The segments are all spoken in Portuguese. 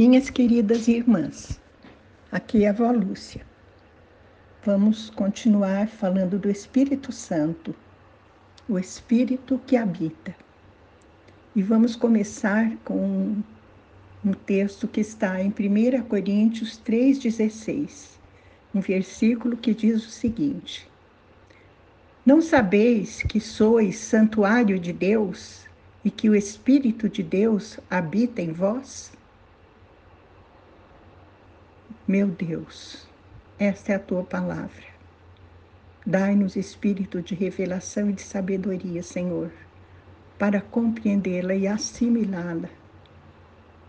Minhas queridas irmãs, aqui é a avó Lúcia. Vamos continuar falando do Espírito Santo, o Espírito que habita. E vamos começar com um texto que está em 1 Coríntios 3,16, um versículo que diz o seguinte: Não sabeis que sois santuário de Deus e que o Espírito de Deus habita em vós? Meu Deus, esta é a tua palavra. Dai-nos espírito de revelação e de sabedoria, Senhor, para compreendê-la e assimilá-la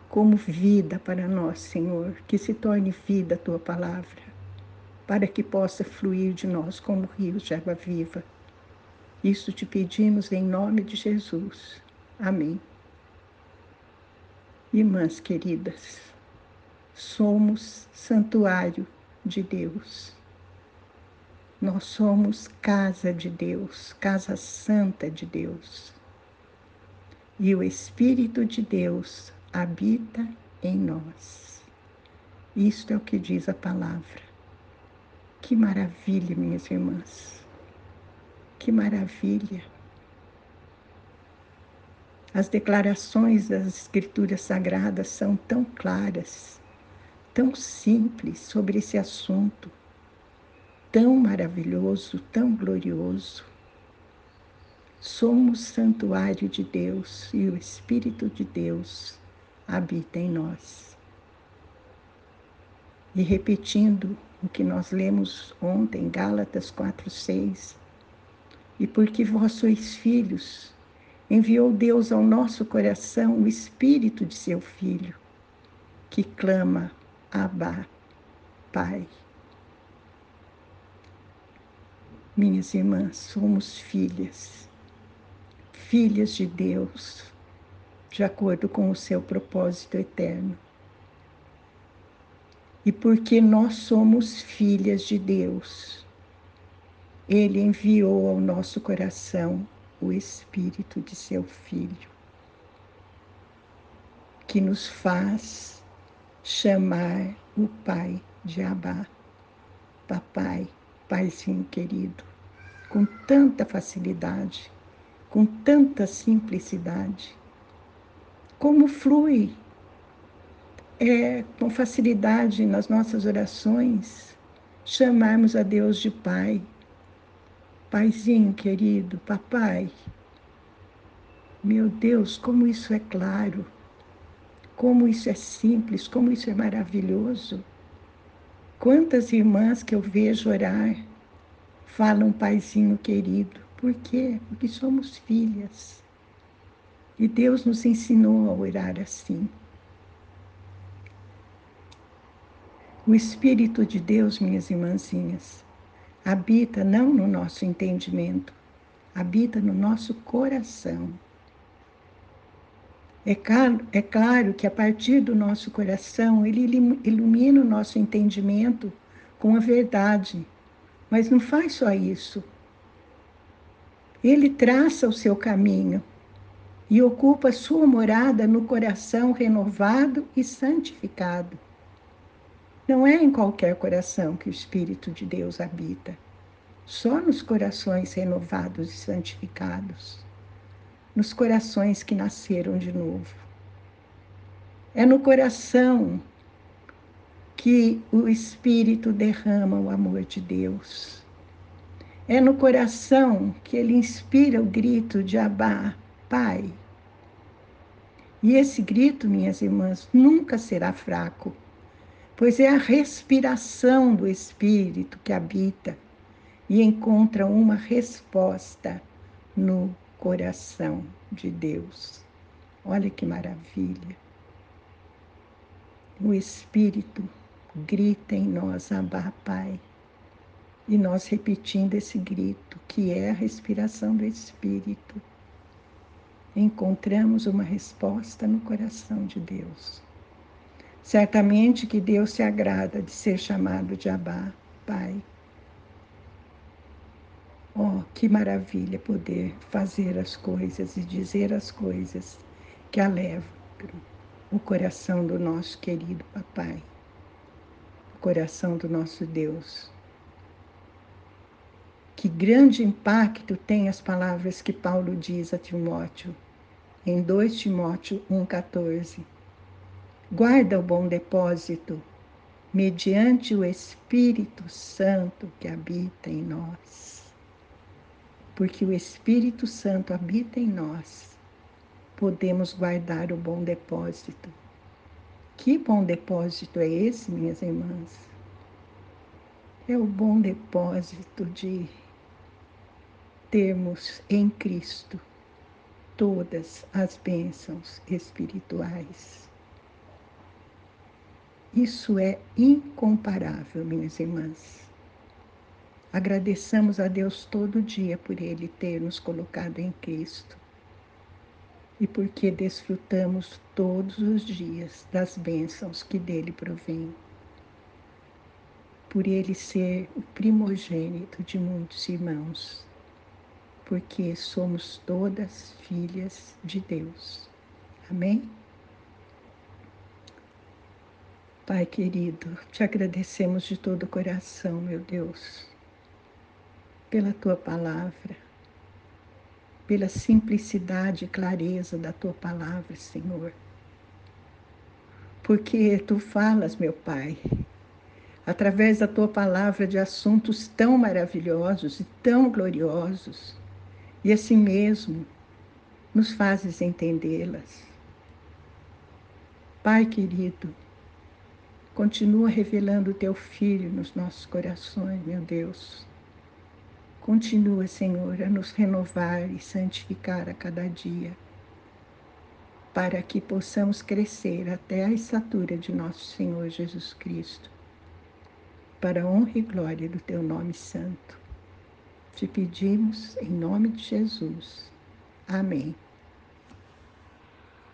como vida para nós, Senhor, que se torne vida a tua palavra, para que possa fluir de nós como rios de água viva. Isso te pedimos em nome de Jesus. Amém. Irmãs queridas, somos santuário de Deus. Nós somos casa de Deus, casa santa de Deus. E o Espírito de Deus habita em nós. Isto é o que diz a palavra. Que maravilha, minhas irmãs. Que maravilha. As declarações das Escrituras Sagradas são tão claras, tão simples sobre esse assunto, tão maravilhoso, tão glorioso. Somos santuário de Deus e o Espírito de Deus habita em nós. E repetindo o que nós lemos ontem, Gálatas 4:6, e porque vós sois filhos, enviou Deus ao nosso coração o Espírito de seu Filho, que clama, Abá, Pai. Minhas irmãs, somos filhas, filhas de Deus, de acordo com o seu propósito eterno. E porque nós somos filhas de Deus, Ele enviou ao nosso coração o Espírito de seu Filho, que nos faz chamar o Pai de Abá, Papai, Paizinho querido, com tanta facilidade, com tanta simplicidade. Como flui com facilidade nas nossas orações, chamarmos a Deus de Pai, Paizinho querido, Papai. Meu Deus, como isso é claro, como isso é simples, como isso é maravilhoso. Quantas irmãs que eu vejo orar falam Paizinho querido. Por quê? Porque somos filhas. E Deus nos ensinou a orar assim. O Espírito de Deus, minhas irmãzinhas, habita não no nosso entendimento, habita no nosso coração. É claro que a partir do nosso coração, ele ilumina o nosso entendimento com a verdade, mas não faz só isso. Ele traça o seu caminho e ocupa a sua morada no coração renovado e santificado. Não é em qualquer coração que o Espírito de Deus habita, só nos corações renovados e santificados, nos corações que nasceram de novo. É no coração que o Espírito derrama o amor de Deus. É no coração que ele inspira o grito de Abá, Pai. E esse grito, minhas irmãs, nunca será fraco, pois é a respiração do Espírito que habita e encontra uma resposta no coração de Deus. Olha que maravilha! O Espírito grita em nós, Abá, Pai, e nós repetindo esse grito, que é a respiração do Espírito, encontramos uma resposta no coração de Deus. Certamente que Deus se agrada de ser chamado de Abá, Pai. Oh, que maravilha poder fazer as coisas e dizer as coisas que alegram o coração do nosso querido Papai, o coração do nosso Deus. Que grande impacto tem as palavras que Paulo diz a Timóteo, em 2 Timóteo 1,14. Guarda o bom depósito, mediante o Espírito Santo que habita em nós. Porque o Espírito Santo habita em nós, podemos guardar o bom depósito. Que bom depósito é esse, minhas irmãs? É o bom depósito de termos em Cristo todas as bênçãos espirituais. Isso é incomparável, minhas irmãs. Agradeçamos a Deus todo dia por Ele ter nos colocado em Cristo e porque desfrutamos todos os dias das bênçãos que dEle provém, por Ele ser o primogênito de muitos irmãos, porque somos todas filhas de Deus. Amém? Pai querido, te agradecemos de todo o coração, meu Deus, pela tua palavra, pela simplicidade e clareza da tua palavra, Senhor. Porque tu falas, meu Pai, através da tua palavra de assuntos tão maravilhosos e tão gloriosos, e assim mesmo nos fazes entendê-las. Pai querido, continua revelando o teu Filho nos nossos corações, meu Deus. Continua, Senhor, a nos renovar e santificar a cada dia, para que possamos crescer até a estatura de nosso Senhor Jesus Cristo, para a honra e glória do teu nome santo. Te pedimos em nome de Jesus. Amém.